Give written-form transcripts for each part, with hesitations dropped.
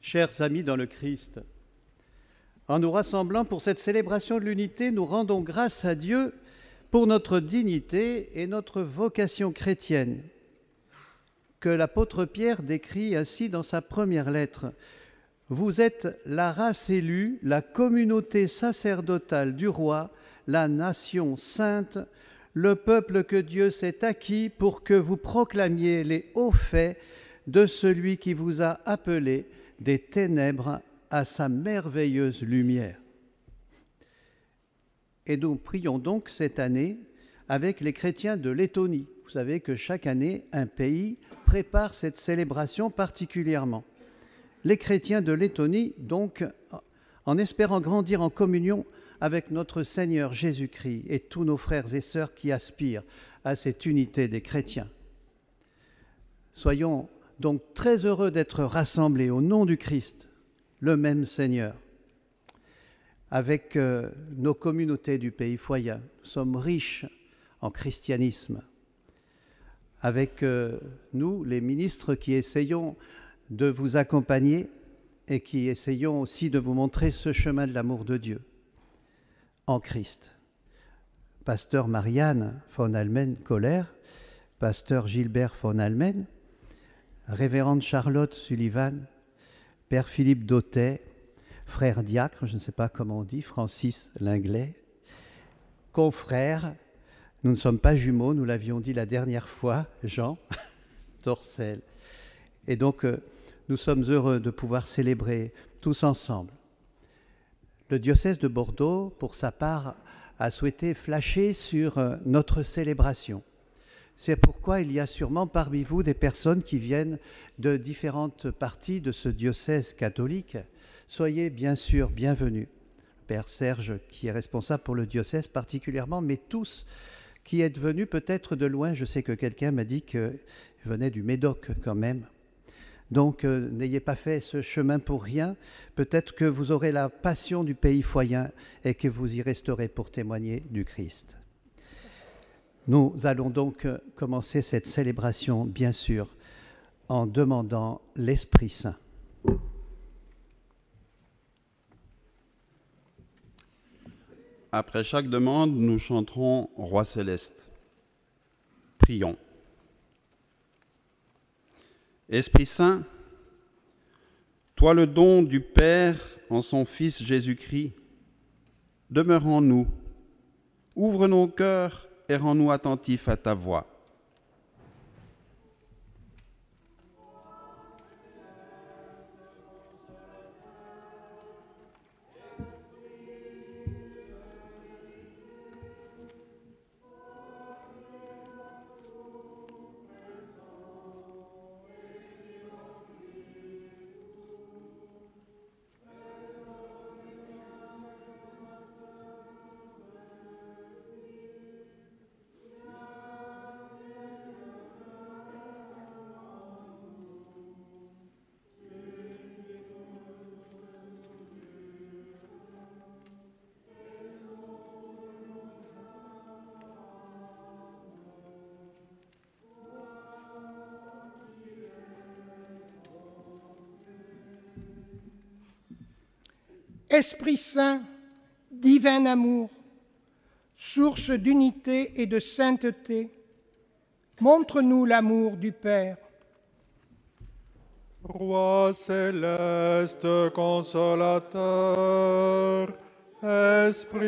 Chers amis dans le Christ, en nous rassemblant pour cette célébration de l'unité, nous rendons grâce à Dieu pour notre dignité et notre vocation chrétienne, que l'apôtre Pierre décrit ainsi dans sa première lettre. « Vous êtes la race élue, la communauté sacerdotale du roi, la nation sainte, le peuple que Dieu s'est acquis pour que vous proclamiez les hauts faits de celui qui vous a appelé des ténèbres à sa merveilleuse lumière. » Et nous prions donc cette année avec les chrétiens de Lettonie. Vous savez que chaque année, un pays prépare cette célébration particulièrement. Les chrétiens de Lettonie, donc, en espérant grandir en communion avec notre Seigneur Jésus-Christ et tous nos frères et sœurs qui aspirent à cette unité des chrétiens. Soyons donc très heureux d'être rassemblés au nom du Christ, le même Seigneur. Avec nos communautés du Pays Foyat, nous sommes riches en christianisme. Avec nous, les ministres qui essayons de vous accompagner et qui essayons aussi de vous montrer ce chemin de l'amour de Dieu en Christ. Pasteur Marianne von Allmen-Koller, pasteur Gilbert von Allmen, révérende Charlotte Sullivan, père Philippe Dautet, frère diacre, je ne sais pas comment on dit, Francis Linglet, confrère. Nous ne sommes pas jumeaux, nous l'avions dit la dernière fois, Jean Torcel. Et donc, nous sommes heureux de pouvoir célébrer tous ensemble. Le diocèse de Bordeaux, pour sa part, a souhaité flasher sur notre célébration. C'est pourquoi il y a sûrement parmi vous des personnes qui viennent de différentes parties de ce diocèse catholique. Soyez bien sûr bienvenus. Père Serge, qui est responsable pour le diocèse particulièrement, mais tous qui êtes venus peut-être de loin. Je sais que quelqu'un m'a dit qu'il venait du Médoc quand même. Donc, n'ayez pas fait ce chemin pour rien. Peut-être que vous aurez la passion du Pays Foyat et que vous y resterez pour témoigner du Christ. Nous allons donc commencer cette célébration, bien sûr, en demandant l'Esprit Saint. Après chaque demande, nous chanterons « Roi céleste ». Prions. Esprit Saint, toi le don du Père en son Fils Jésus-Christ, demeure en nous, ouvre nos cœurs et rends-nous attentifs à ta voix. Esprit Saint, divin amour, source d'unité et de sainteté, montre-nous l'amour du Père. Roi céleste, consolateur, Esprit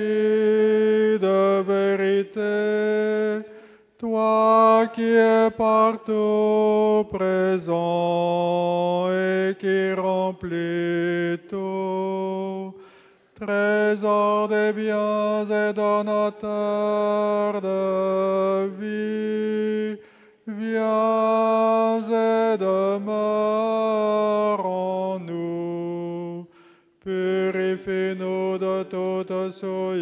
de vérité, toi qui es partout présent et qui remplis tout, trésor des biens et donateur de vie, viens et demeure en nous, purifie-nous de toute souillure,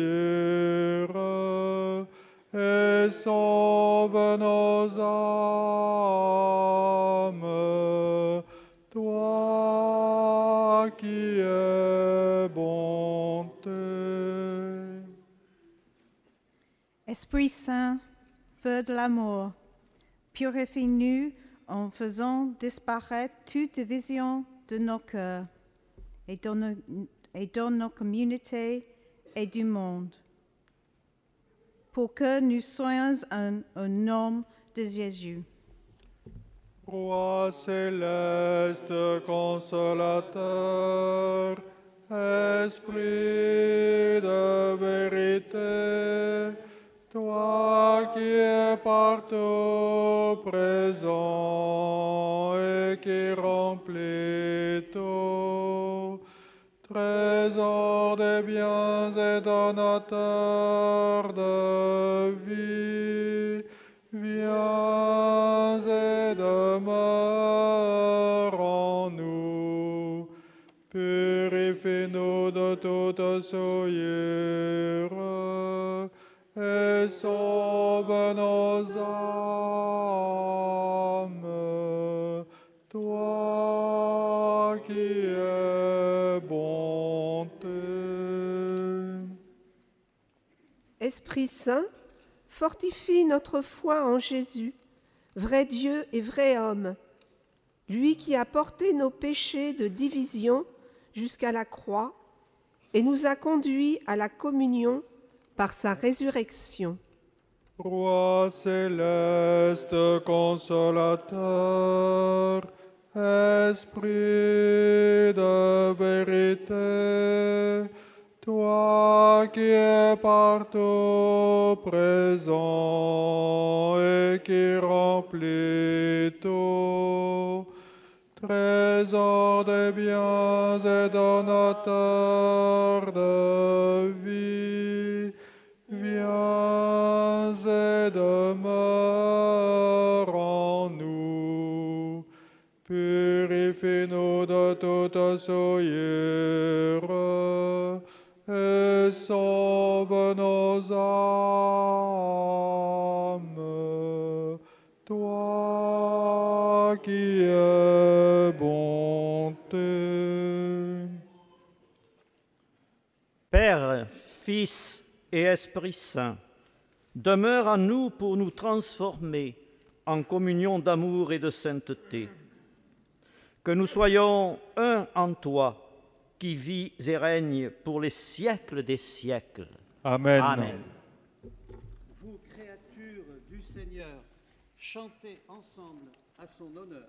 et sauve nos âmes, toi qui es bonté. Esprit Saint, feu de l'amour, purifie-nous en faisant disparaître toute division de nos cœurs et dans nos communautés et du monde, pour que nous soyons un nom de Jésus. Roi céleste, consolateur, Esprit de vérité, toi qui es partout présent et qui remplis tout, trésor des biens et donateur de vie, viens et demeure en nous, purifie-nous de toute souillure et sauve nos âmes, toi qui es bonté. Esprit Saint, fortifie notre foi en Jésus, vrai Dieu et vrai homme, lui qui a porté nos péchés de division jusqu'à la croix et nous a conduits à la communion par sa résurrection. Roi céleste, consolateur, Esprit de vérité, toi qui es partout présent et qui remplis tout, trésor des biens et donateur de vie, viens et demeure en nous, purifie-nous de toute souillure, et sauve nos âmes, toi qui es bonté. Père, Fils et Esprit Saint, demeure en nous pour nous transformer en communion d'amour et de sainteté. Que nous soyons un en toi, qui vit et règne pour les siècles des siècles. Amen. Amen. Vous, créatures du Seigneur, chantez ensemble à son honneur.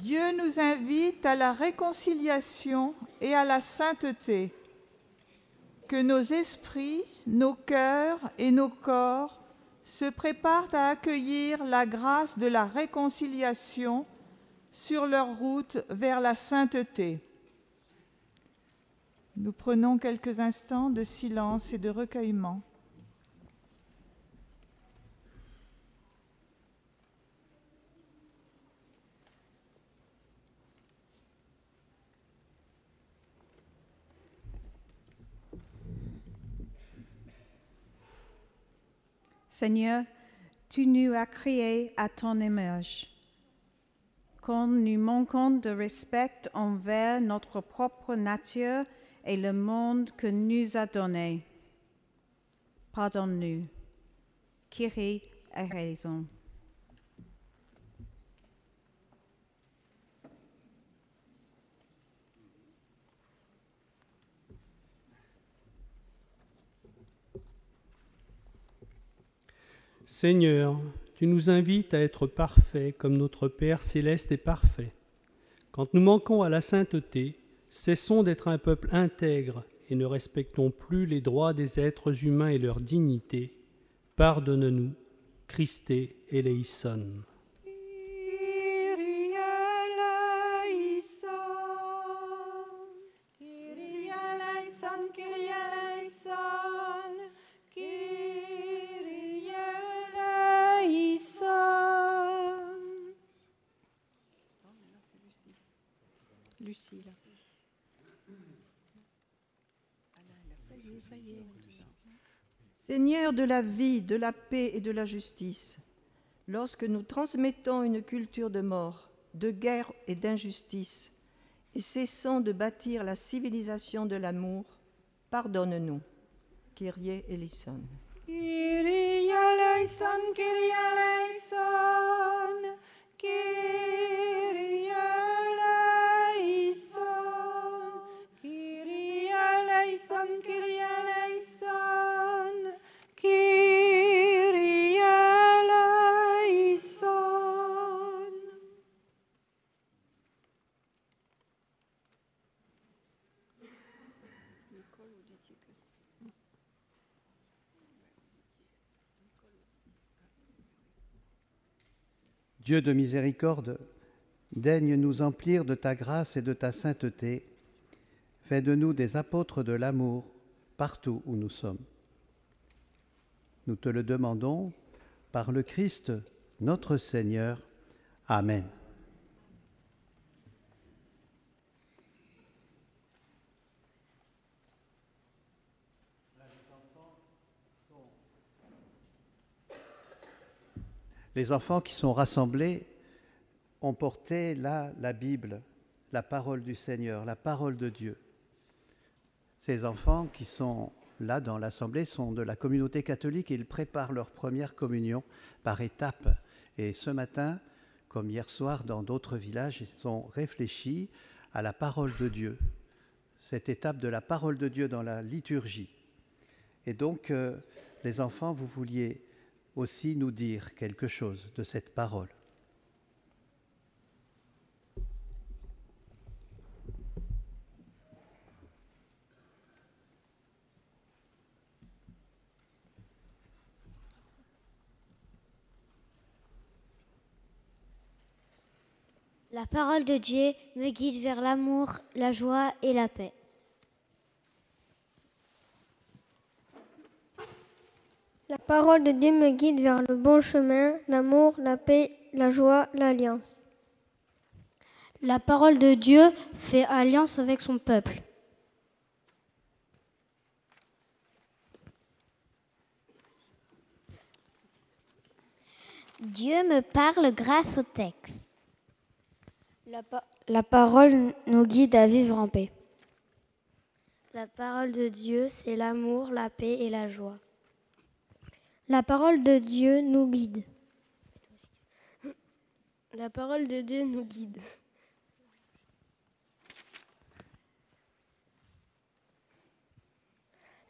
Dieu nous invite à la réconciliation et à la sainteté. Que nos esprits, nos cœurs et nos corps se préparent à accueillir la grâce de la réconciliation sur leur route vers la sainteté. Nous prenons quelques instants de silence et de recueillement. Seigneur, tu nous as créés à ton image. Quand nous manquons de respect envers notre propre nature et le monde que nous a donné, pardonne-nous. Kyrie eleison. Seigneur, tu nous invites à être parfaits comme notre Père céleste est parfait. Quand nous manquons à la sainteté, cessons d'être un peuple intègre et ne respectons plus les droits des êtres humains et leur dignité. Pardonne-nous, Christe eleison. Seigneur de la vie, de la paix et de la justice, lorsque nous transmettons une culture de mort, de guerre et d'injustice, et cessons de bâtir la civilisation de l'amour, pardonne-nous. Kyrie eleison. Kyrie eleison, Kyrie eleison, Kyrie eleison, Kyrie eleison, Kyrie eleison. Dieu de miséricorde, daigne nous emplir de ta grâce et de ta sainteté. Fais de nous des apôtres de l'amour partout où nous sommes. Nous te le demandons par le Christ, notre Seigneur. Amen. Les enfants qui sont rassemblés ont porté là la Bible, la parole du Seigneur, la parole de Dieu. Ces enfants qui sont là dans l'assemblée sont de la communauté catholique et ils préparent leur première communion par étapes. Et ce matin, comme hier soir dans d'autres villages, ils ont réfléchi à la parole de Dieu, cette étape de la parole de Dieu dans la liturgie. Et donc, les enfants, vous vouliez aussi nous dire quelque chose de cette parole. La parole de Dieu me guide vers l'amour, la joie et la paix. La parole de Dieu me guide vers le bon chemin, l'amour, la paix, la joie, l'alliance. La parole de Dieu fait alliance avec son peuple. Dieu me parle grâce au texte. La parole nous guide à vivre en paix. La parole de Dieu, c'est l'amour, la paix et la joie. La parole de Dieu nous guide. La parole de Dieu nous guide.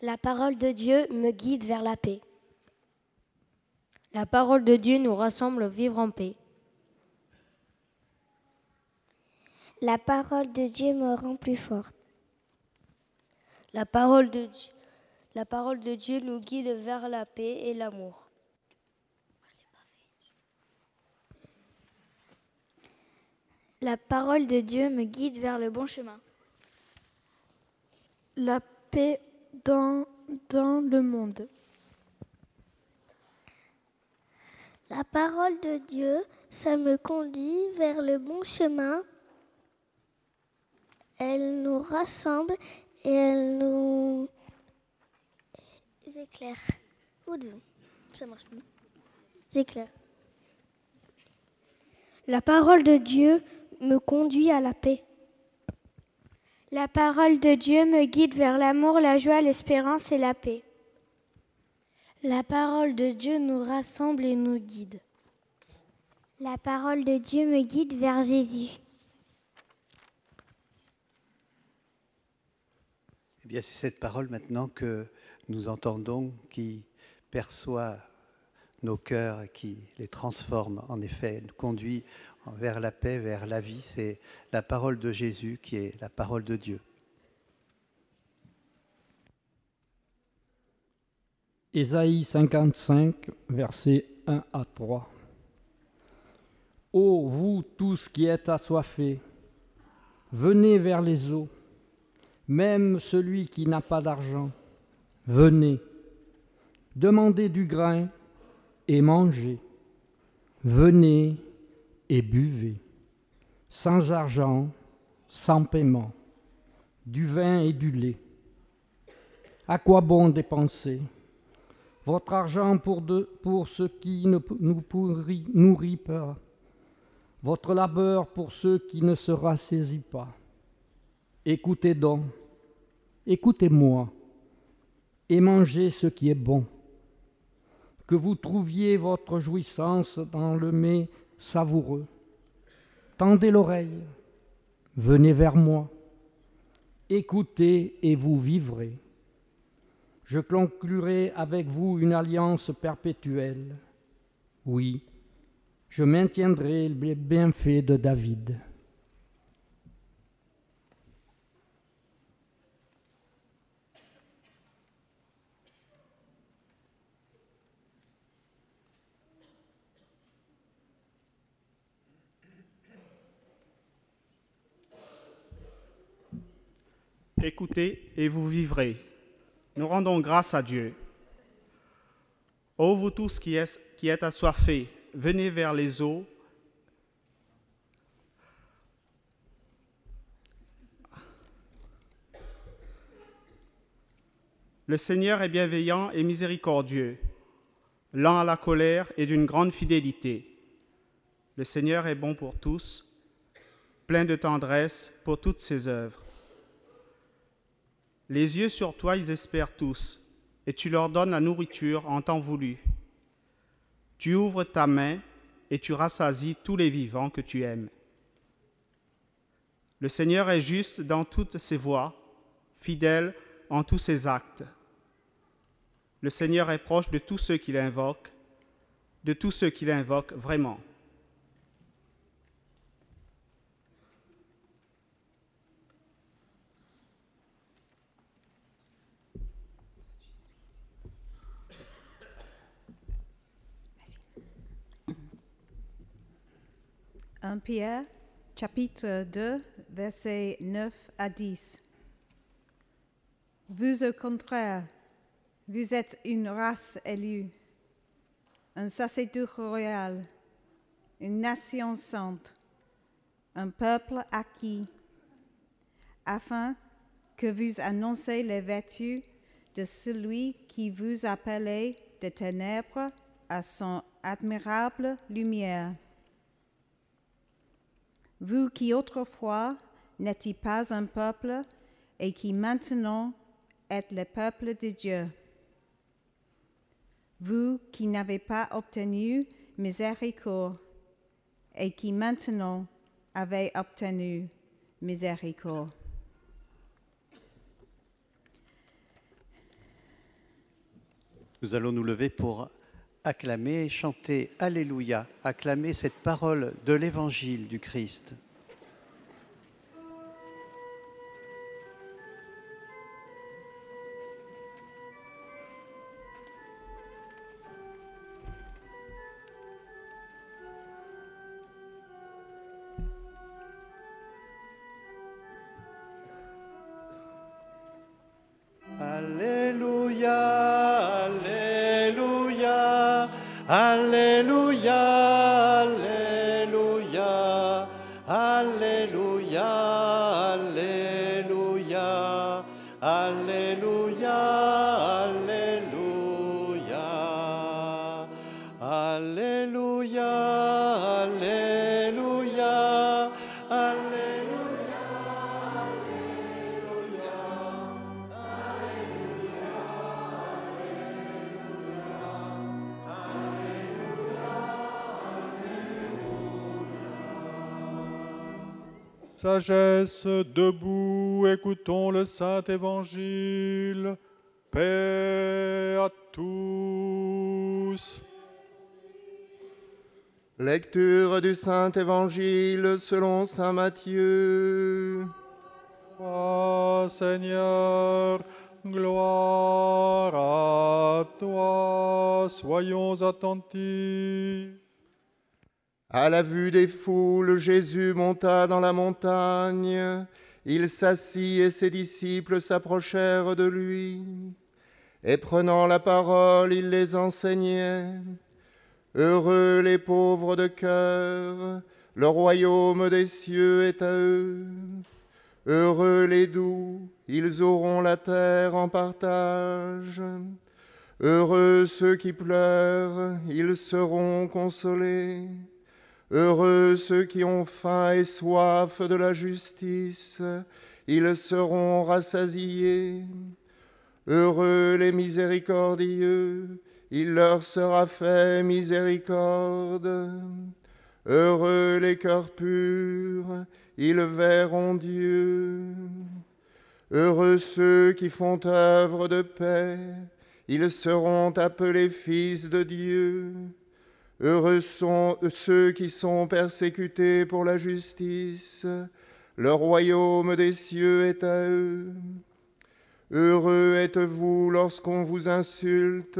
La parole de Dieu me guide vers la paix. La parole de Dieu nous rassemble à vivre en paix. La parole de Dieu me rend plus forte. La parole de Dieu nous guide vers la paix et l'amour. La parole de Dieu me guide vers le bon chemin. La paix dans le monde. La parole de Dieu, ça me conduit vers le bon chemin. Elle nous rassemble et elle nous éclaire. Ou disons, ça marche mieux. J'éclaire. La parole de Dieu me conduit à la paix. La parole de Dieu me guide vers l'amour, la joie, l'espérance et la paix. La parole de Dieu nous rassemble et nous guide. La parole de Dieu me guide vers Jésus. Eh bien, c'est cette parole maintenant que nous entendons qui perçoit nos cœurs, qui les transforme, en effet, elle nous conduit vers la paix, vers la vie. C'est la parole de Jésus qui est la parole de Dieu. Ésaïe 55, versets 1 à 3. Ô vous tous qui êtes assoiffés, venez vers les eaux, même celui qui n'a pas d'argent, venez, demandez du grain, et mangez, venez et buvez, sans argent, sans paiement, du vin et du lait. À quoi bon dépenser votre argent pour ce qui ne nous nourrit pas, votre labeur pour ceux qui ne se rassaisit pas. Écoutez donc, écoutez-moi, et mangez ce qui est bon. Que vous trouviez votre jouissance dans le mets savoureux. Tendez l'oreille, venez vers moi, écoutez et vous vivrez. Je conclurai avec vous une alliance perpétuelle. Oui, je maintiendrai les bienfaits de David. Écoutez et vous vivrez. Nous rendons grâce à Dieu. Ô vous tous qui êtes assoiffés, venez vers les eaux. Le Seigneur est bienveillant et miséricordieux, lent à la colère et d'une grande fidélité. Le Seigneur est bon pour tous, plein de tendresse pour toutes ses œuvres. Les yeux sur toi, ils espèrent tous, et tu leur donnes la nourriture en temps voulu. Tu ouvres ta main et tu rassasies tous les vivants que tu aimes. Le Seigneur est juste dans toutes ses voies, fidèle en tous ses actes. Le Seigneur est proche de tous ceux qui l'invoquent, vraiment. Pierre, chapitre 2, versets 9 à 10. Vous, au contraire, vous êtes une race élue, un sacerdoce royal, une nation sainte, un peuple acquis, afin que vous annonciez les vertus de celui qui vous appelait de ténèbres à son admirable lumière. Vous qui autrefois n'étiez pas un peuple et qui maintenant êtes le peuple de Dieu. Vous qui n'avez pas obtenu miséricorde et qui maintenant avez obtenu miséricorde. Nous allons nous lever pour acclamer, chanter Alléluia, acclamer cette parole de l'Évangile du Christ. Alléluia, Alléluia, Alléluia, Alléluia, Alléluia, Alléluia, Alléluia. Sagesse, debout, écoutons le Saint Évangile. Paix à tous. Lecture du Saint-Évangile selon saint Matthieu. Ô Seigneur, gloire à toi, soyons attentifs. À la vue des foules, Jésus monta dans la montagne. Il s'assit et ses disciples s'approchèrent de lui. Et prenant la parole, il les enseignait. Heureux les pauvres de cœur, le royaume des cieux est à eux. Heureux les doux, ils auront la terre en partage. Heureux ceux qui pleurent, ils seront consolés. Heureux ceux qui ont faim et soif de la justice, ils seront rassasiés. Heureux les miséricordieux, il leur sera fait miséricorde. Heureux les cœurs purs, ils verront Dieu. Heureux ceux qui font œuvre de paix, ils seront appelés fils de Dieu. Heureux sont ceux qui sont persécutés pour la justice, le royaume des cieux est à eux. Heureux êtes-vous lorsqu'on vous insulte,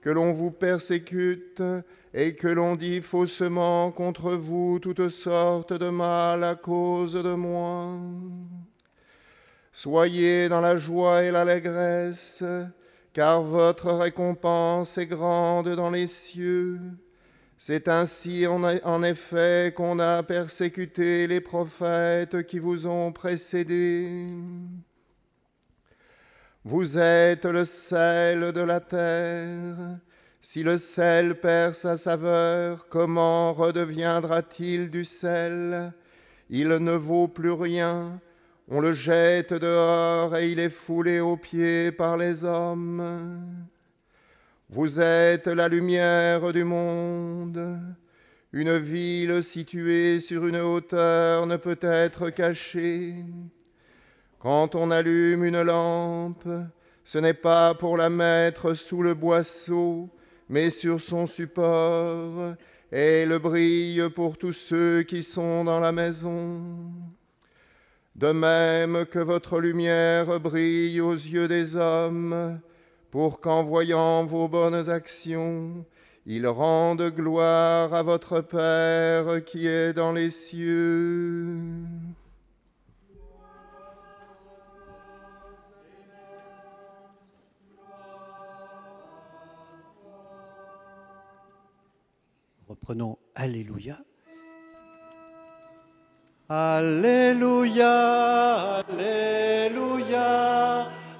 que l'on vous persécute et que l'on dit faussement contre vous toutes sortes de mal à cause de moi. Soyez dans la joie et l'allégresse, car votre récompense est grande dans les cieux. C'est ainsi en effet qu'on a persécuté les prophètes qui vous ont précédés. Vous êtes le sel de la terre. Si le sel perd sa saveur, comment redeviendra-t-il du sel? Il ne vaut plus rien. On le jette dehors et il est foulé aux pieds par les hommes. Vous êtes la lumière du monde. Une ville située sur une hauteur ne peut être cachée. Quand on allume une lampe, ce n'est pas pour la mettre sous le boisseau, mais sur son support, et elle brille pour tous ceux qui sont dans la maison. De même que votre lumière brille aux yeux des hommes, pour qu'en voyant vos bonnes actions, ils rendent gloire à votre Père qui est dans les cieux. Reprenons Alléluia. Alléluia, Alléluia,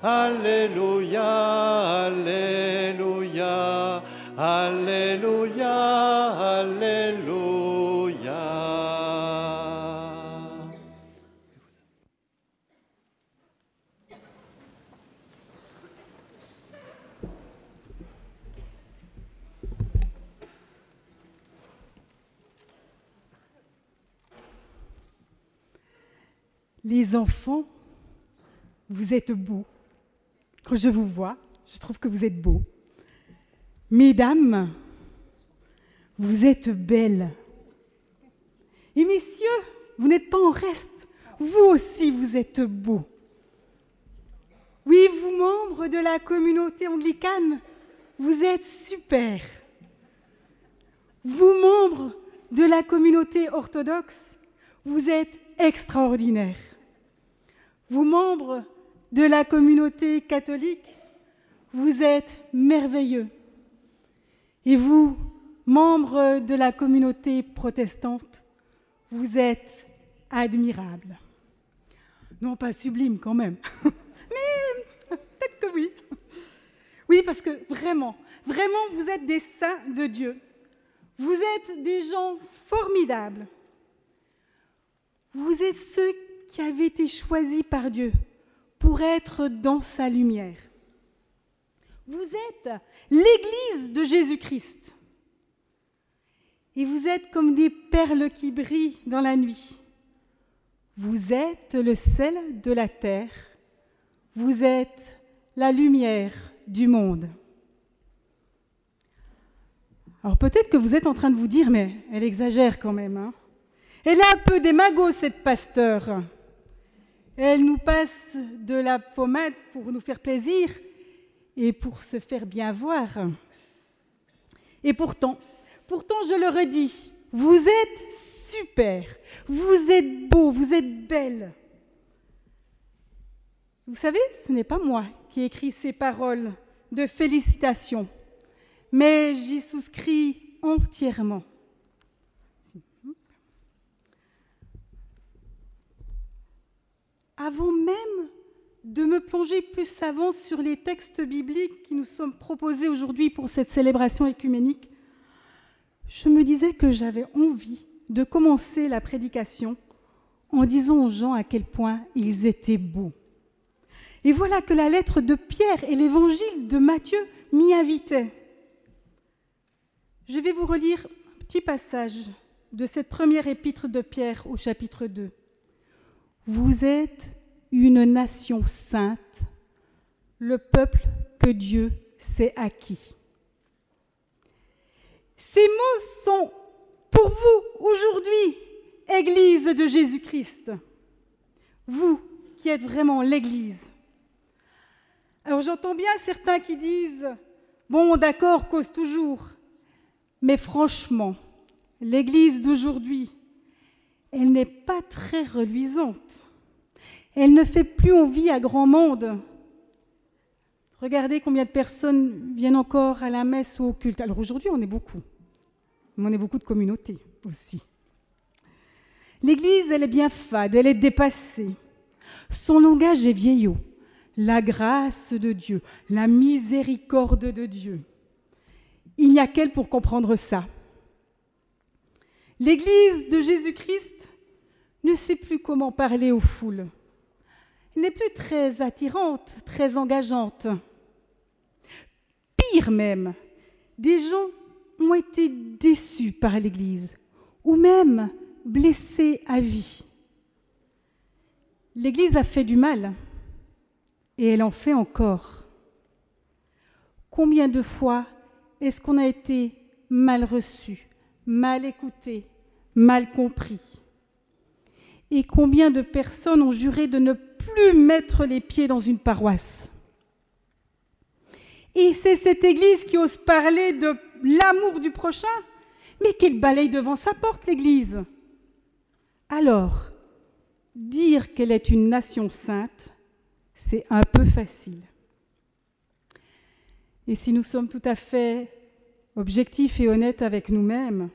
Alléluia, Alléluia, Alléluia, Alléluia. Les enfants, vous êtes beaux. Quand je vous vois, je trouve que vous êtes beaux. Mesdames, vous êtes belles. Et messieurs, vous n'êtes pas en reste. Vous aussi, vous êtes beaux. Oui, vous, membres de la communauté anglicane, vous êtes super. Vous, membres de la communauté orthodoxe, vous êtes extraordinaires. Vous, membres de la communauté catholique, vous êtes merveilleux. Et vous, membres de la communauté protestante, vous êtes admirables. Non, pas sublime quand même, mais peut-être que oui. Oui, parce que vraiment, vous êtes des saints de Dieu. Vous êtes des gens formidables. Vous êtes ceux qui avaient été choisis par Dieu pour être dans sa lumière. Vous êtes l'Église de Jésus-Christ. Et vous êtes comme des perles qui brillent dans la nuit. Vous êtes le sel de la terre. Vous êtes la lumière du monde. Alors peut-être que vous êtes en train de vous dire, mais elle exagère quand même. Elle est un peu démago, cette pasteur. Elle nous passe de la pommade pour nous faire plaisir et pour se faire bien voir. Et pourtant, je le redis, vous êtes super, vous êtes beau, vous êtes belle. Vous savez, ce n'est pas moi qui ai écrit ces paroles de félicitations, mais j'y souscris entièrement. Avant même de me plonger plus avant sur les textes bibliques qui nous sont proposés aujourd'hui pour cette célébration œcuménique, je me disais que j'avais envie de commencer la prédication en disant aux gens à quel point ils étaient beaux. Et voilà que la lettre de Pierre et l'évangile de Matthieu m'y invitaient. Je vais vous relire un petit passage de cette première épître de Pierre au chapitre 2. « Vous êtes une nation sainte, le peuple que Dieu s'est acquis. » Ces mots sont pour vous aujourd'hui, Église de Jésus-Christ. Vous qui êtes vraiment l'Église. Alors j'entends bien certains qui disent « Bon, d'accord, cause toujours ». Mais franchement, l'Église d'aujourd'hui, elle n'est pas très reluisante. Elle ne fait plus envie à grand monde. Regardez combien de personnes viennent encore à la messe ou au culte. Alors aujourd'hui, on est beaucoup. Mais on est beaucoup de communautés aussi. L'Église, elle est bien fade, elle est dépassée. Son langage est vieillot. La grâce de Dieu, la miséricorde de Dieu. Il n'y a qu'elle pour comprendre ça. L'Église de Jésus-Christ ne sait plus comment parler aux foules. Elle n'est plus très attirante, très engageante. Pire même, des gens ont été déçus par l'Église ou même blessés à vie. L'Église a fait du mal et elle en fait encore. Combien de fois est-ce qu'on a été mal reçu, mal écouté, mal compris? Et combien de personnes ont juré de ne plus mettre les pieds dans une paroisse? Et c'est cette Église qui ose parler de l'amour du prochain, mais qu'elle balaye devant sa porte, l'Église. Alors, dire qu'elle est une nation sainte, c'est un peu facile. Et si nous sommes tout à fait objectifs et honnêtes avec nous-mêmes,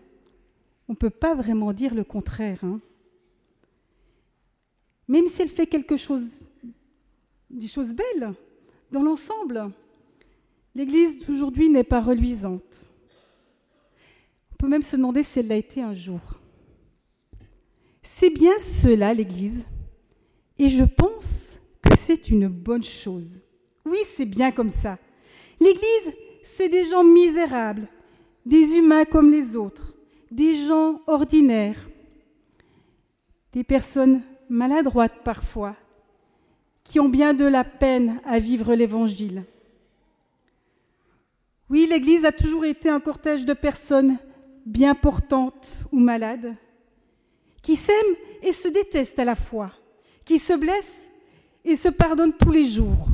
on ne peut pas vraiment dire le contraire. Même si elle fait quelque chose, des choses belles dans l'ensemble, l'Église d'aujourd'hui n'est pas reluisante. On peut même se demander si elle l'a été un jour. C'est bien cela, l'Église, et je pense que c'est une bonne chose. Oui, c'est bien comme ça. L'Église, c'est des gens misérables, des humains comme les autres, des gens ordinaires, des personnes maladroites parfois, qui ont bien de la peine à vivre l'Évangile. Oui, l'Église a toujours été un cortège de personnes bien portantes ou malades, qui s'aiment et se détestent à la fois, qui se blessent et se pardonnent tous les jours,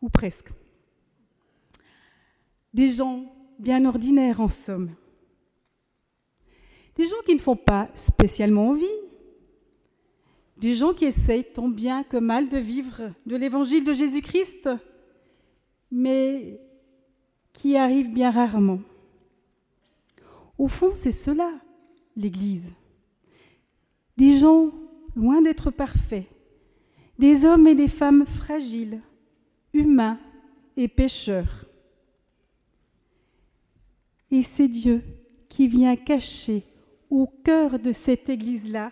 ou presque. Des gens bien ordinaires, en somme. Des gens qui ne font pas spécialement envie. des gens qui essayent tant bien que mal de vivre de l'évangile de Jésus-Christ, mais qui arrivent bien rarement. Au fond, c'est cela, l'Église. Des gens loin d'être parfaits, des hommes et des femmes fragiles, humains et pécheurs. Et c'est Dieu qui vient cacher au cœur de cette Église-là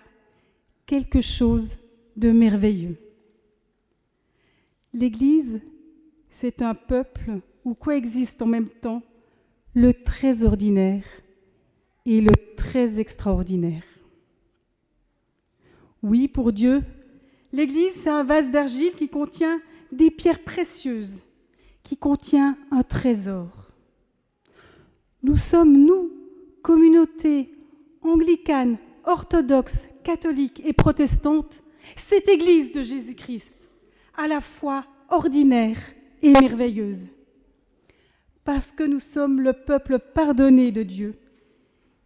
quelque chose de merveilleux. L'Église, c'est un peuple où coexistent en même temps le très ordinaire et le très extraordinaire. Oui, pour Dieu, l'Église, c'est un vase d'argile qui contient des pierres précieuses, qui contient un trésor. Nous sommes, nous, communauté anglicane, orthodoxe, catholique et protestante, cette Église de Jésus-Christ, à la fois ordinaire et merveilleuse. Parce que nous sommes le peuple pardonné de Dieu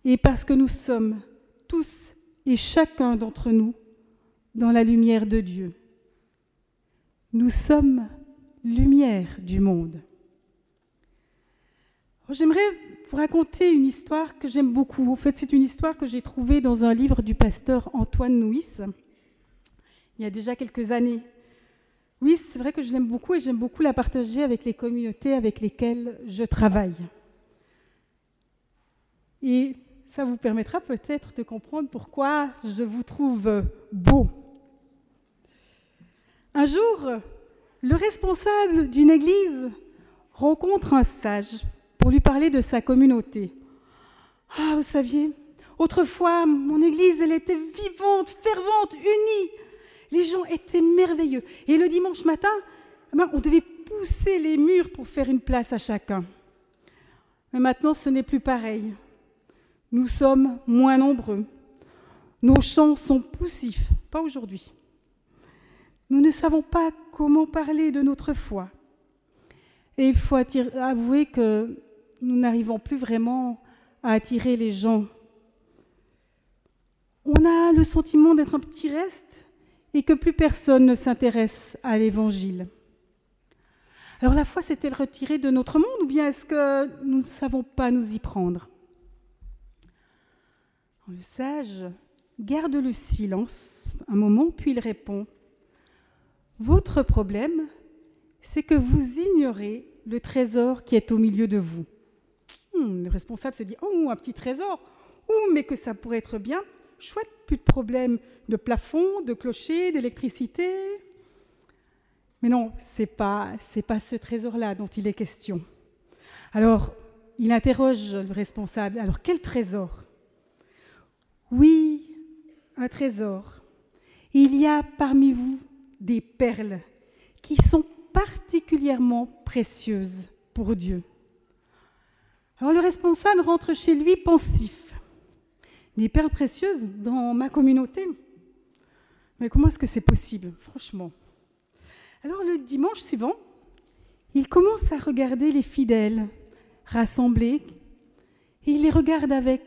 et parce que nous sommes tous et chacun d'entre nous dans la lumière de Dieu. Nous sommes lumière du monde. J'aimerais vous raconter une histoire que j'aime beaucoup. En fait, c'est une histoire que j'ai trouvée dans un livre du pasteur Antoine Nouis, il y a déjà quelques années. Oui, c'est vrai que je l'aime beaucoup et j'aime beaucoup la partager avec les communautés avec lesquelles je travaille. Et ça vous permettra peut-être de comprendre pourquoi je vous trouve beau. Un jour, le responsable d'une église rencontre un sage pour lui parler de sa communauté. « Ah, vous saviez, autrefois, mon église, elle était vivante, fervente, unie. Les gens étaient merveilleux. Et le dimanche matin, on devait pousser les murs pour faire une place à chacun. Mais maintenant, ce n'est plus pareil. Nous sommes moins nombreux. Nos chants sont poussifs, pas aujourd'hui. Nous ne savons pas comment parler de notre foi. Et il faut avouer que nous n'arrivons plus vraiment à attirer les gens. On a le sentiment d'être un petit reste et que plus personne ne s'intéresse à l'Évangile. Alors la foi s'est-elle retirée de notre monde ou bien est-ce que nous ne savons pas nous y prendre ? Le sage garde le silence un moment, puis il répond « Votre problème, c'est que vous ignorez le trésor qui est au milieu de vous. » Le responsable se dit « Oh, un petit trésor ! Oh, mais que ça pourrait être bien ! Chouette, plus de problème de plafond, de clocher, d'électricité. » Mais non, c'est pas ce trésor-là dont il est question. Alors, il interroge le responsable. « Alors, quel trésor ?» « Oui, un trésor. Il y a parmi vous des perles qui sont particulièrement précieuses pour Dieu. » Alors le responsable rentre chez lui pensif. « Des perles précieuses dans ma communauté ? Mais comment est-ce que c'est possible, franchement ?» Alors le dimanche suivant, il commence à regarder les fidèles rassemblés et il les regarde avec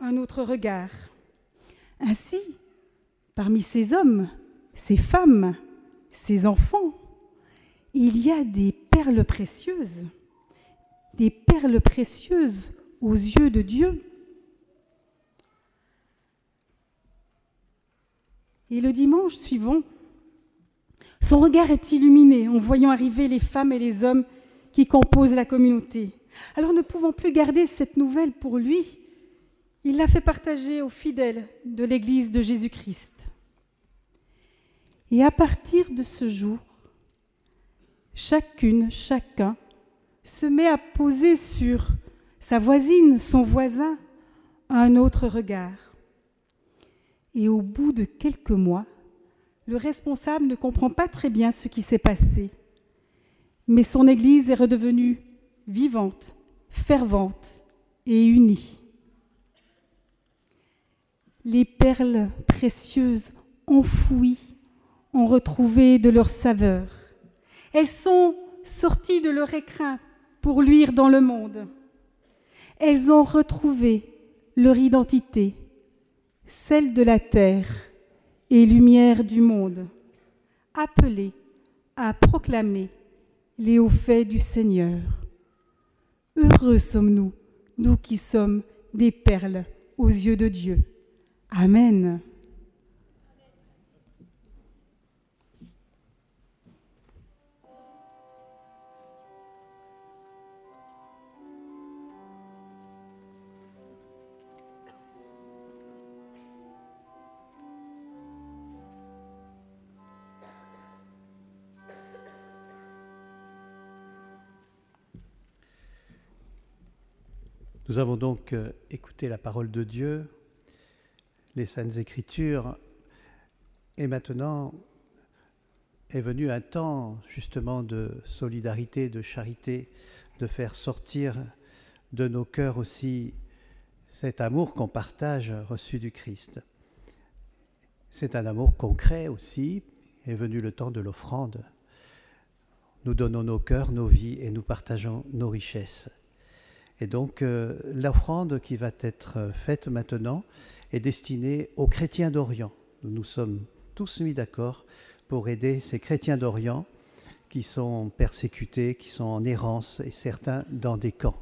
un autre regard. Ainsi, parmi ces hommes, ces femmes, ces enfants, il y a des perles précieuses aux yeux de Dieu. Et le dimanche suivant, son regard est illuminé en voyant arriver les femmes et les hommes qui composent la communauté. Alors, ne pouvant plus garder cette nouvelle pour lui, il l'a fait partager aux fidèles de l'Église de Jésus-Christ. Et à partir de ce jour, chacune, chacun se met à poser sur sa voisine, son voisin, un autre regard. Et au bout de quelques mois, le responsable ne comprend pas très bien ce qui s'est passé. Mais son Église est redevenue vivante, fervente et unie. Les perles précieuses enfouies ont retrouvé de leur saveur. Elles sont sorties de leur écrin pour luire dans le monde. Elles ont retrouvé leur identité, celle de la terre et lumière du monde, appelés à proclamer les hauts faits du Seigneur. Heureux sommes-nous, nous qui sommes des perles aux yeux de Dieu. Amen. Nous avons donc écouté la parole de Dieu, les Saintes Écritures, et maintenant est venu un temps justement de solidarité, de charité, de faire sortir de nos cœurs aussi cet amour qu'on partage reçu du Christ. C'est un amour concret aussi, est venu le temps de l'offrande. Nous donnons nos cœurs, nos vies et nous partageons nos richesses. Et donc l'offrande qui va être faite maintenant est destinée aux chrétiens d'Orient. Nous nous sommes tous mis d'accord pour aider ces chrétiens d'Orient qui sont persécutés, qui sont en errance et certains dans des camps.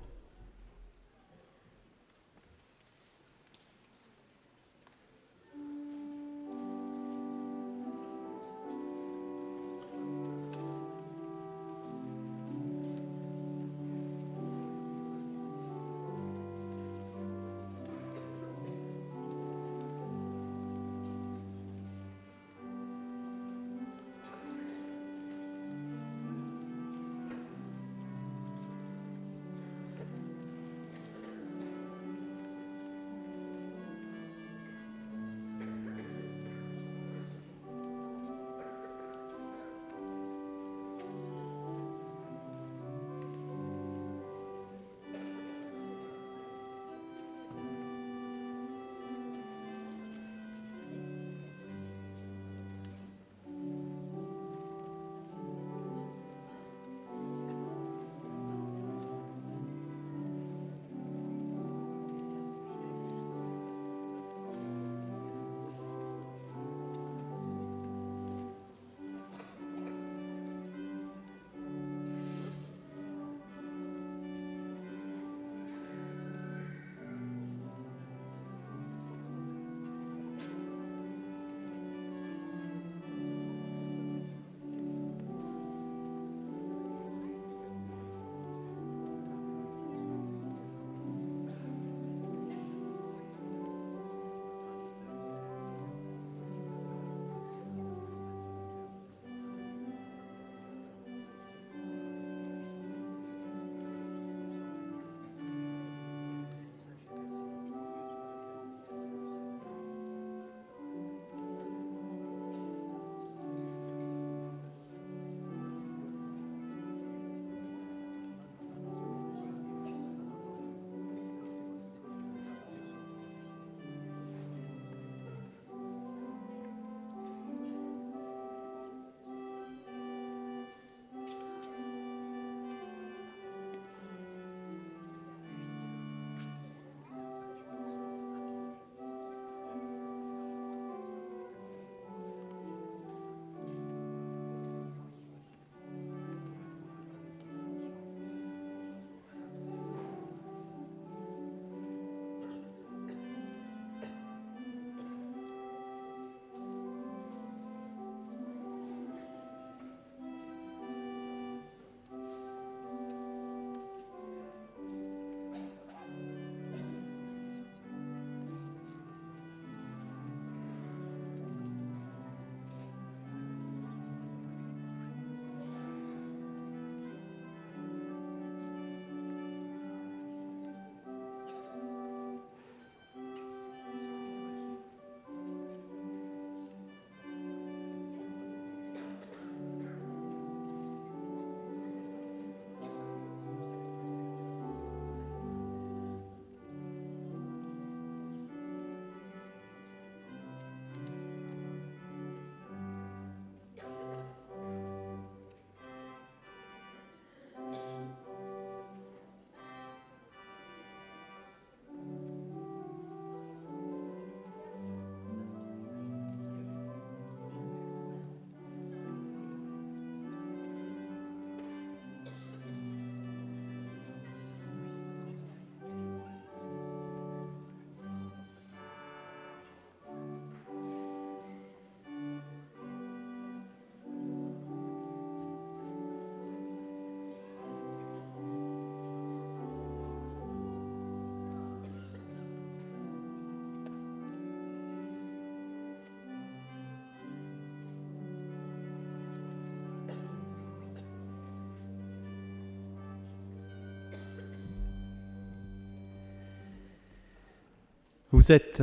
Vous êtes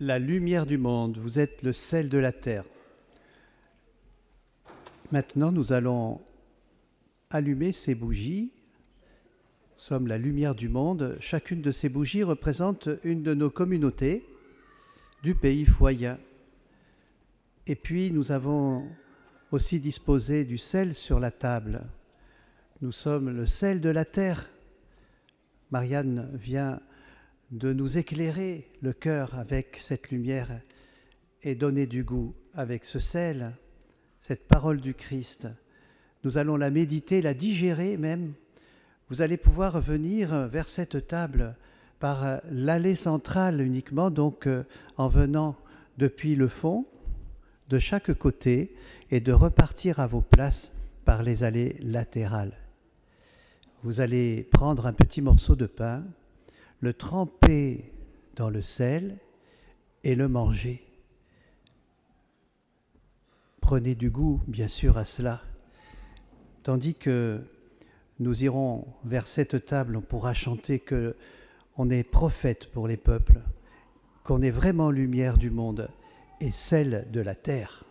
la lumière du monde, vous êtes le sel de la terre. Maintenant, nous allons allumer ces bougies. Nous sommes la lumière du monde. Chacune de ces bougies représente une de nos communautés du pays Foyat. Et puis, nous avons aussi disposé du sel sur la table. Nous sommes le sel de la terre. Marianne vient de nous éclairer le cœur avec cette lumière et donner du goût avec ce sel, cette parole du Christ. Nous allons la méditer, la digérer même. Vous allez pouvoir venir vers cette table par l'allée centrale uniquement, donc en venant depuis le fond, de chaque côté, et de repartir à vos places par les allées latérales. Vous allez prendre un petit morceau de pain, le tremper dans le sel et le manger. Prenez du goût, bien sûr, à cela. Tandis que nous irons vers cette table, on pourra chanter que on est prophète pour les peuples, qu'on est vraiment lumière du monde et celle de la terre.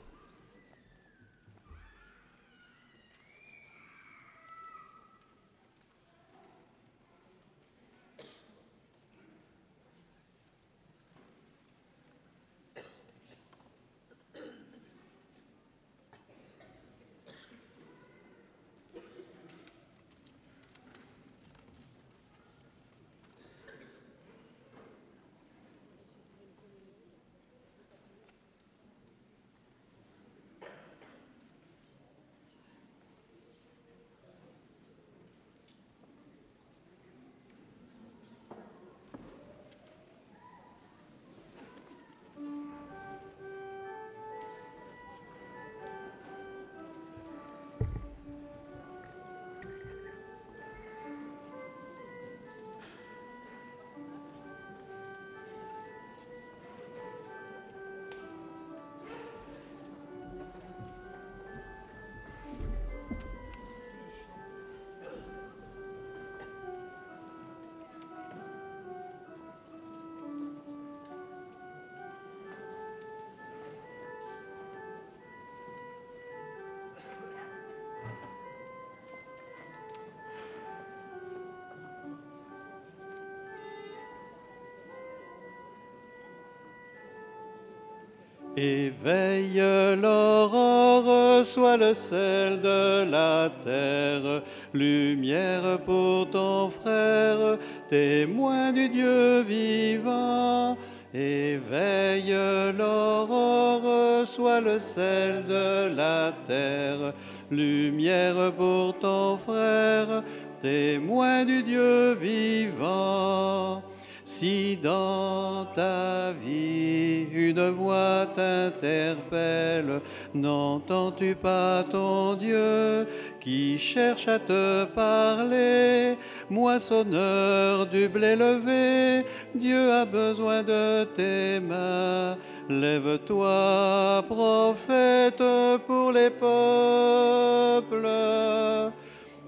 Éveille l'aurore, sois le sel de la terre, lumière pour ton frère, témoin du Dieu vivant. Éveille l'aurore, sois le sel de la terre, lumière pour ton frère, témoin du Dieu vivant. Si dans ta vie une voix t'interpelle, n'entends-tu pas ton Dieu qui cherche à te parler? Moissonneur du blé levé, Dieu a besoin de tes mains. Lève-toi, prophète, pour les peuples.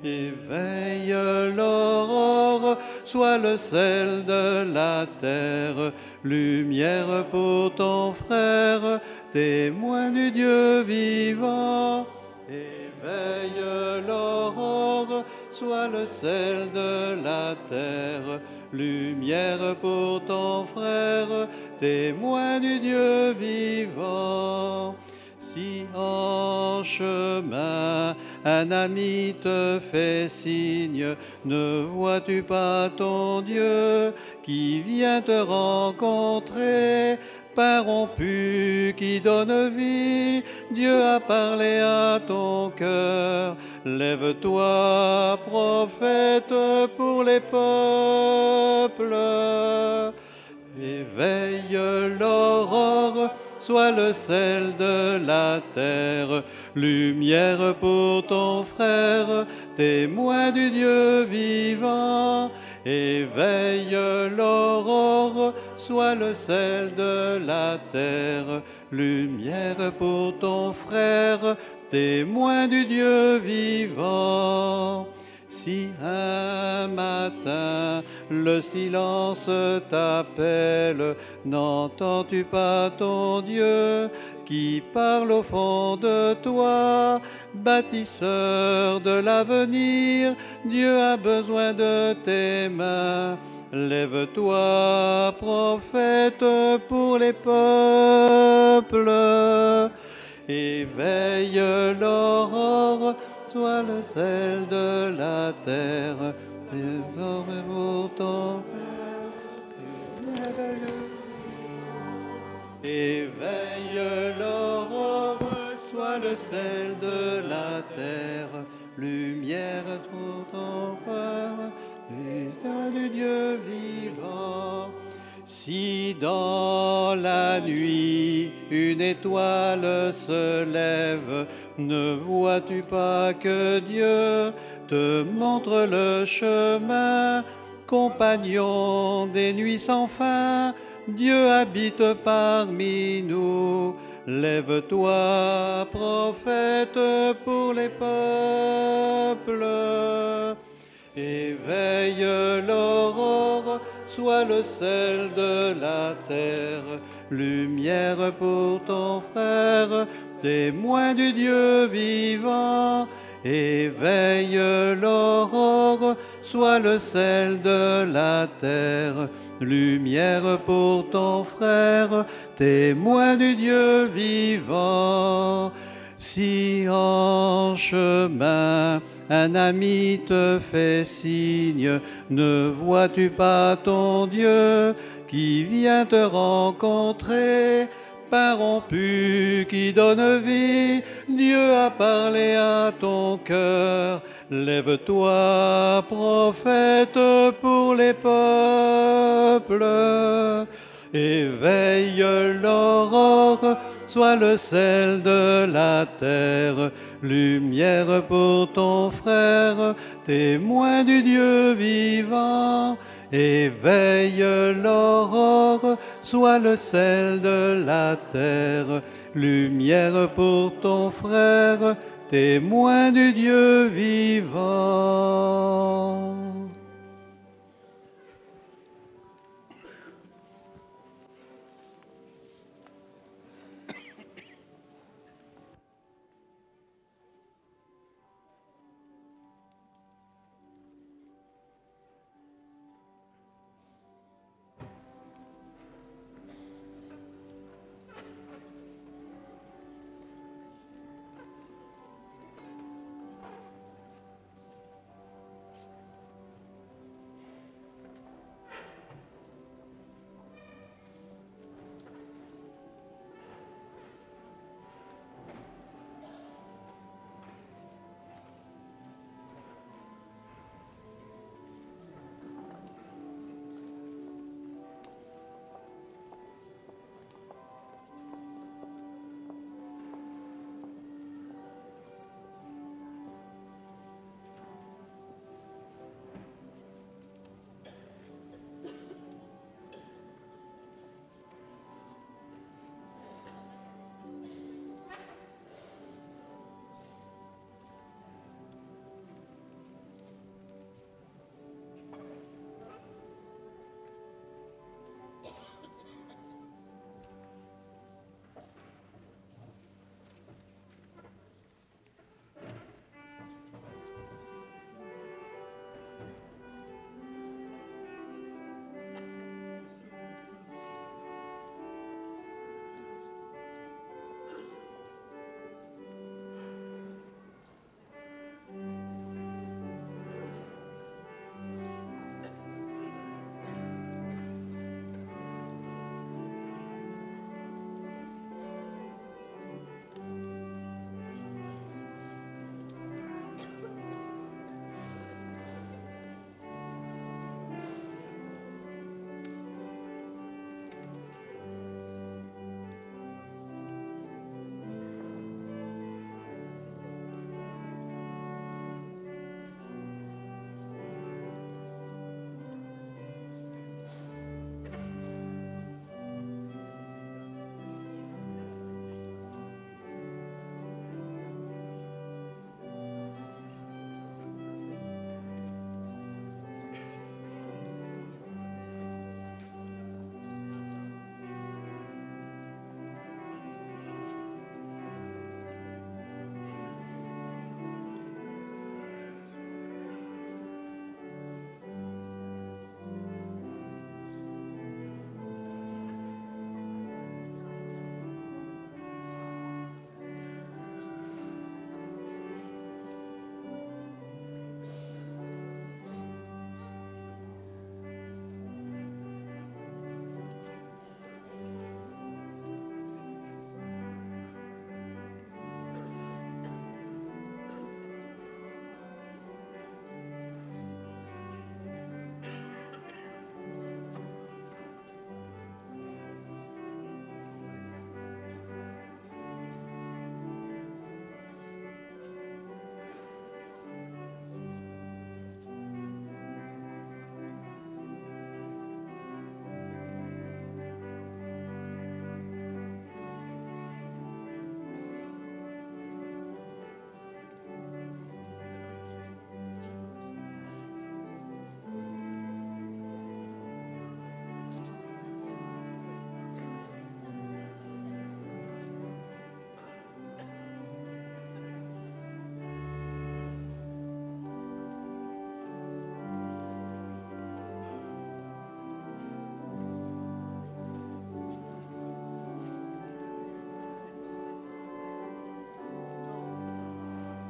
Éveille l'aurore, sois le sel de la terre, lumière pour ton frère, témoin du Dieu vivant. Éveille l'aurore, sois le sel de la terre, lumière pour ton frère, témoin du Dieu vivant. Si en chemin un ami te fait signe, ne vois-tu pas ton Dieu qui vient te rencontrer? Pain rompu qui donne vie, Dieu a parlé à ton cœur. Lève-toi, prophète, pour les peuples. Éveille l'aurore, sois le sel de la terre, lumière pour ton frère, témoin du Dieu vivant. Éveille l'aurore, sois le sel de la terre, lumière pour ton frère, témoin du Dieu vivant. Si un matin le silence t'appelle, n'entends-tu pas ton Dieu qui parle au fond de toi? Bâtisseur de l'avenir, Dieu a besoin de tes mains. Lève-toi, prophète, pour les peuples. Éveille l'aurore, sois le sel de la terre. Désormais pour ton cœur. Éveille l'aurore, sois le sel de la terre. Lumière pour ton cœur. Putain du Dieu vivant. Si dans la nuit une étoile se lève, ne vois-tu pas que Dieu te montre le chemin? Compagnon des nuits sans fin, Dieu habite parmi nous. Lève-toi, prophète, pour les peuples. Éveille l'aurore, sois le sel de la terre, lumière pour ton frère, témoin du Dieu vivant. Éveille l'aurore, sois le sel de la terre, lumière pour ton frère, témoin du Dieu vivant. Si en chemin un ami te fait signe, ne vois-tu pas ton Dieu qui vient te rencontrer? Pain rompu qui donne vie, Dieu a parlé à ton cœur. Lève-toi, prophète, pour les peuples. Éveille l'aurore, sois le sel de la terre, lumière pour ton frère, témoin du Dieu vivant. Éveille l'aurore, sois le sel de la terre, lumière pour ton frère, témoin du Dieu vivant.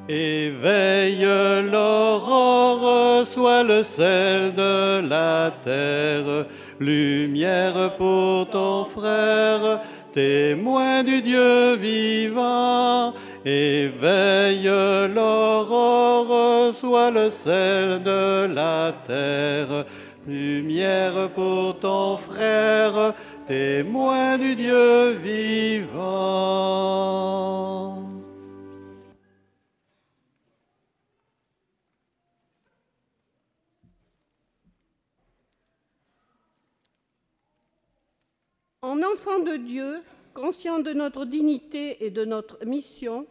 Éveille l'aurore, sois le sel de la terre, lumière pour ton frère, témoin du Dieu vivant. Éveille l'aurore, sois le sel de la terre, lumière pour ton frère, témoin du Dieu vivant. En enfants de Dieu, conscients de notre dignité et de notre mission,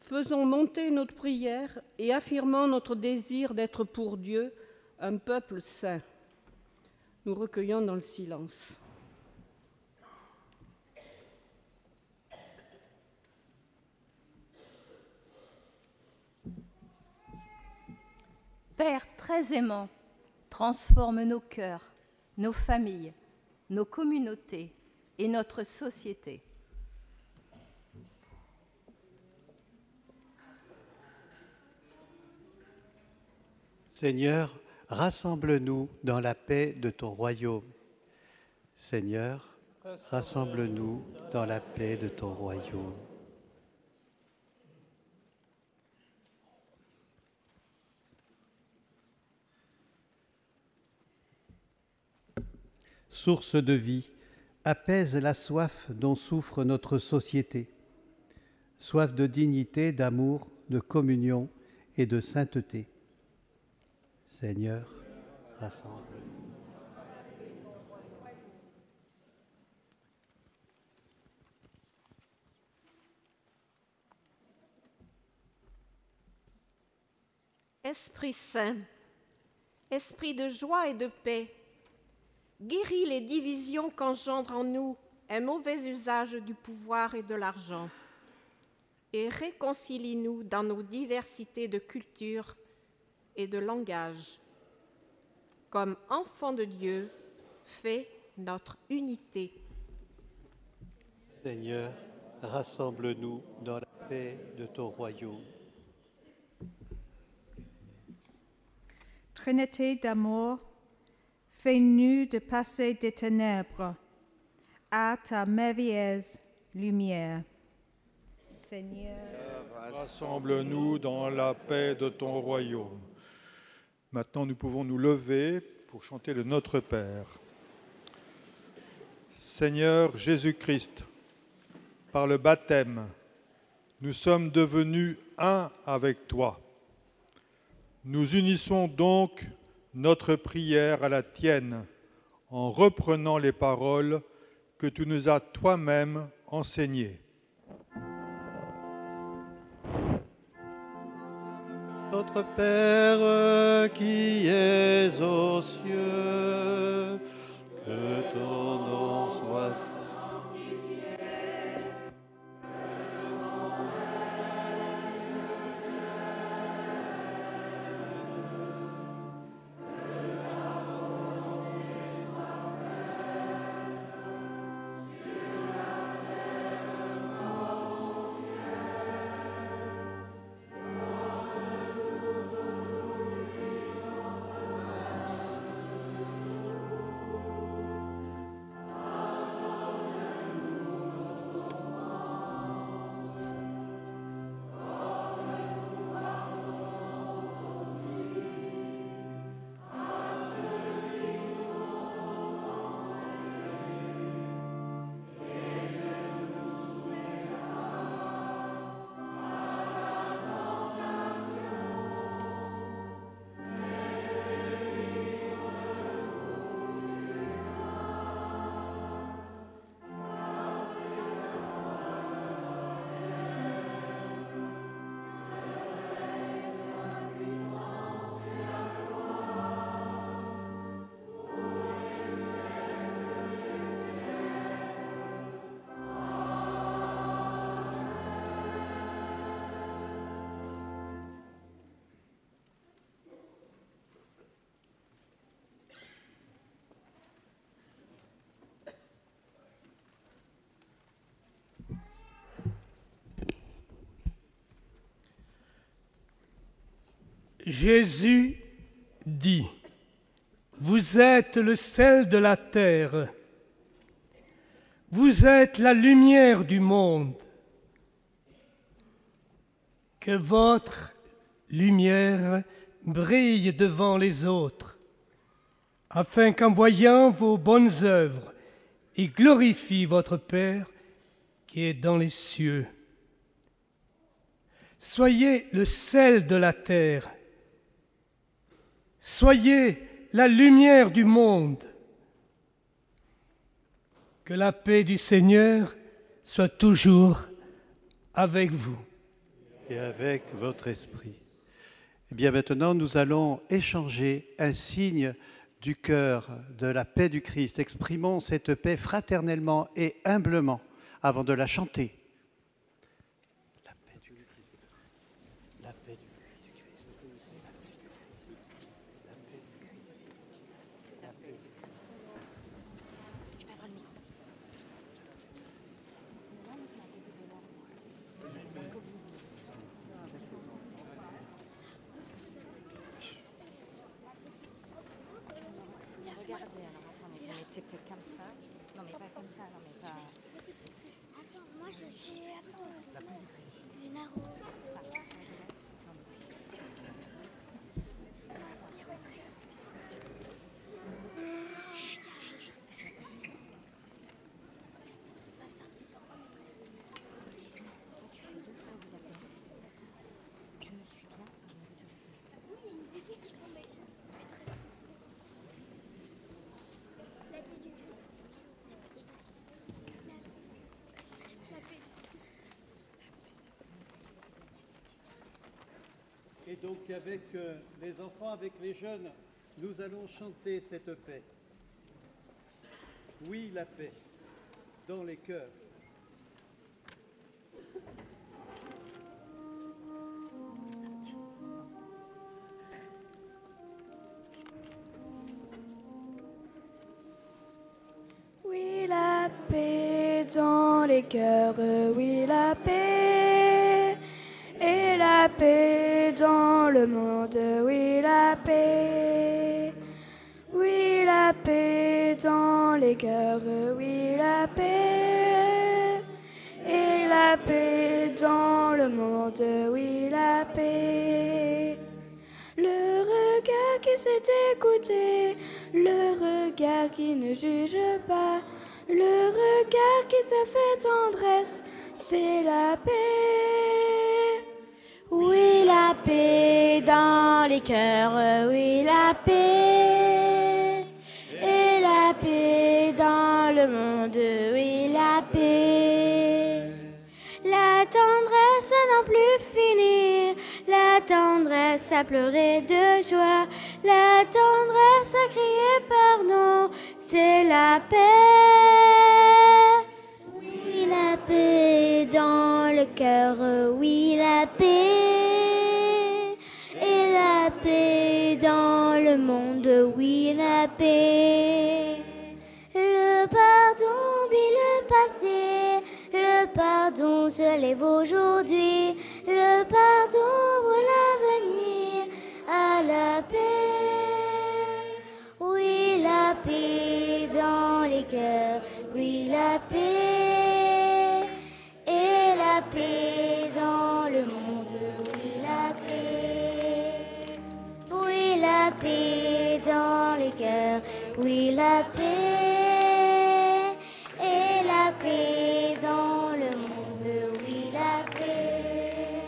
faisons monter notre prière et affirmons notre désir d'être pour Dieu un peuple saint. Nous recueillons dans le silence. Père très aimant, transforme nos cœurs, nos familles, nos communautés et notre société. Seigneur, rassemble-nous dans la paix de ton royaume. Seigneur, rassemble-nous dans la paix de ton royaume. Source de vie, apaise la soif dont souffre notre société. Soif de dignité, d'amour, de communion et de sainteté. Seigneur, rassemble-nous. Esprit Saint, esprit de joie et de paix, guéris les divisions qu'engendre en nous un mauvais usage du pouvoir et de l'argent, et réconcilie-nous dans nos diversités de culture et de langage. Comme enfants de Dieu, fais notre unité. Seigneur, rassemble-nous dans la paix de ton royaume. Trinité d'amour, fais-nous de passer des ténèbres à ta merveilleuse lumière. Seigneur, rassemble-nous dans la paix de ton royaume. Maintenant, nous pouvons nous lever pour chanter le Notre Père. Seigneur Jésus-Christ, par le baptême, nous sommes devenus un avec toi. Nous unissons donc notre prière à la tienne, en reprenant les paroles que tu nous as toi-même enseignées. Notre Père qui es aux cieux, que ton nom soit sanctifié, que ton règne vienne, que ta volonté soit faite sur la terre comme au ciel. Jésus dit, « Vous êtes le sel de la terre, vous êtes la lumière du monde. Que votre lumière brille devant les autres, afin qu'en voyant vos bonnes œuvres, ils glorifient votre Père qui est dans les cieux. Soyez le sel de la terre. Soyez la lumière du monde. Que la paix du Seigneur soit toujours avec vous. » Et avec votre esprit. Et bien maintenant, nous allons échanger un signe du cœur, de la paix du Christ. Exprimons cette paix fraternellement et humblement avant de la chanter. La paix du Christ. La paix du Christ. La paix du Christ. La paix du Christ. La paix du Christ. Tu peux avoir le micro. Et donc avec les enfants, avec les jeunes, nous allons chanter cette paix. Oui, la paix, dans les cœurs. Oui, la paix dans les cœurs, oui, la paix, et la paix dans le monde, oui la paix dans les cœurs, oui la paix dans le monde, oui la paix. Le regard qui s'est écouté, le regard qui ne juge pas, le regard qui s'est fait tendresse, c'est la paix. Oui, la paix dans les cœurs, oui, la paix, et la paix dans le monde, oui, la paix. La tendresse à n'en plus finir, la tendresse à pleurer de joie, la tendresse à crier pardon, c'est la paix. Oui, la paix dans le cœur, oui, la paix, et la paix dans le monde, oui, la paix. Le pardon oublie le passé, le pardon se lève aujourd'hui, le pardon ouvre l'avenir à la paix. Oui, la paix dans les cœurs, oui, la paix, et la paix dans le monde, oui, la paix dans les cœurs, et la paix dans le monde, oui, la paix.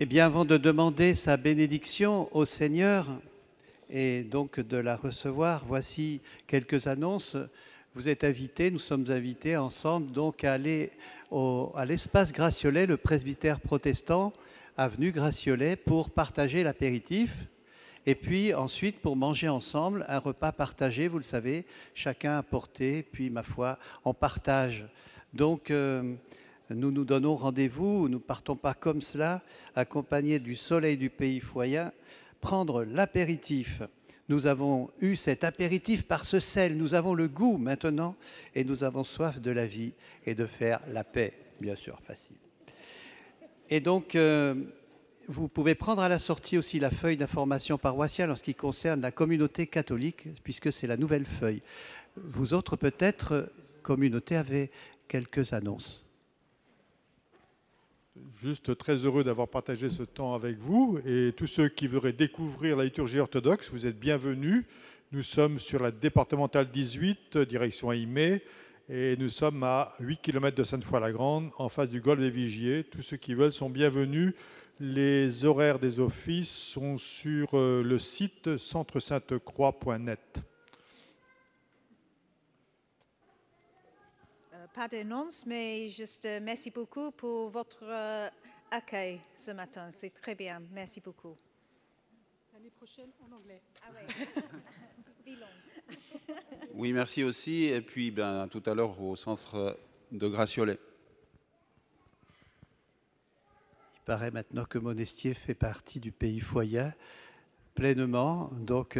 Eh bien, avant de demander sa bénédiction au Seigneur et donc de la recevoir, voici quelques annonces. Vous êtes invités, nous sommes invités ensemble donc à aller à l'espace Graciolet, le presbytère protestant, avenue Graciolet, pour partager l'apéritif. Et puis ensuite, pour manger ensemble, un repas partagé, vous le savez, chacun a porté, puis ma foi, on partage. Donc, Nous nous donnons rendez-vous, nous ne partons pas comme cela, accompagnés du soleil du pays Foyat, prendre l'apéritif. Nous avons eu cet apéritif par ce sel, nous avons le goût maintenant et nous avons soif de la vie et de faire la paix, bien sûr, facile. Et donc, vous pouvez prendre à la sortie aussi la feuille d'information paroissiale en ce qui concerne la communauté catholique, puisque c'est la nouvelle feuille. Vous autres, peut-être, communauté, avez quelques annonces. Juste très heureux d'avoir partagé ce temps avec vous et tous ceux qui voudraient découvrir la liturgie orthodoxe, vous êtes bienvenus. Nous sommes sur la départementale 18, direction Aimé, et nous sommes à 8 km de Sainte-Foy-la-Grande, en face du Golfe des Vigiers. Tous ceux qui veulent sont bienvenus. Les horaires des offices sont sur le site centre-sainte-croix.net. Pas d'annonce, mais juste merci beaucoup pour votre accueil ce matin. C'est très bien. Merci beaucoup. L'année prochaine en anglais. Ah oui, bilan. Oui, merci aussi. Et puis, tout à l'heure au centre de Graciolet. Il paraît maintenant que Monestier fait partie du pays Foyat pleinement. Donc...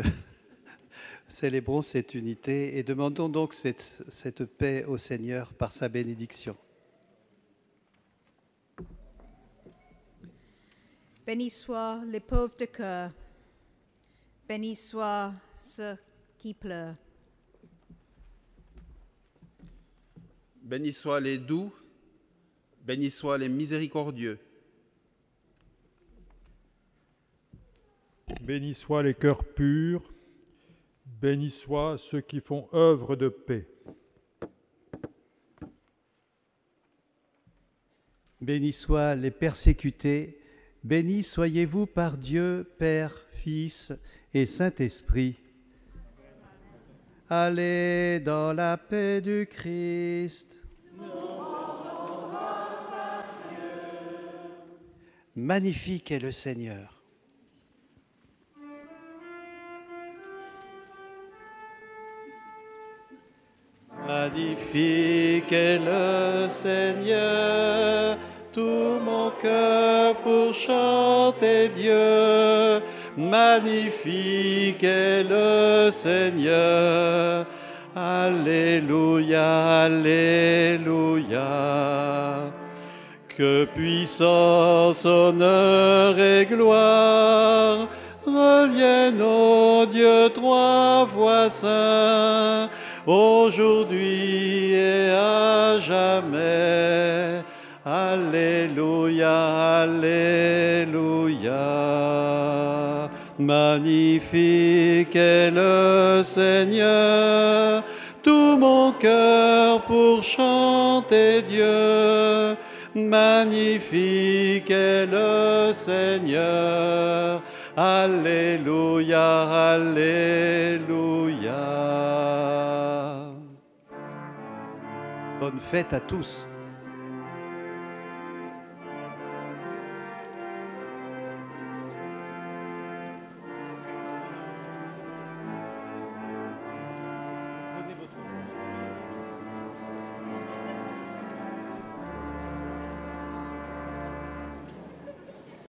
Célébrons cette unité et demandons donc cette paix au Seigneur par sa bénédiction. Bénis soient les pauvres de cœur, bénis soient ceux qui pleurent. Bénis soient les doux, bénis soient les miséricordieux. Bénis soient les cœurs purs. Bénis soient ceux qui font œuvre de paix. Bénis soient les persécutés. Bénis soyez-vous par Dieu, Père, Fils et Saint-Esprit. Allez dans la paix du Christ. Magnifique est le Seigneur. Magnifique est le Seigneur, tout mon cœur pour chanter Dieu. Magnifique est le Seigneur, Alléluia, Alléluia. Que puissance, honneur et gloire reviennent au Dieu trois fois saint. Aujourd'hui et à jamais. Alléluia, Alléluia. Magnifique est le Seigneur, tout mon cœur pour chanter Dieu. Magnifique est le Seigneur, Alléluia, Alléluia. Bonne fête à tous.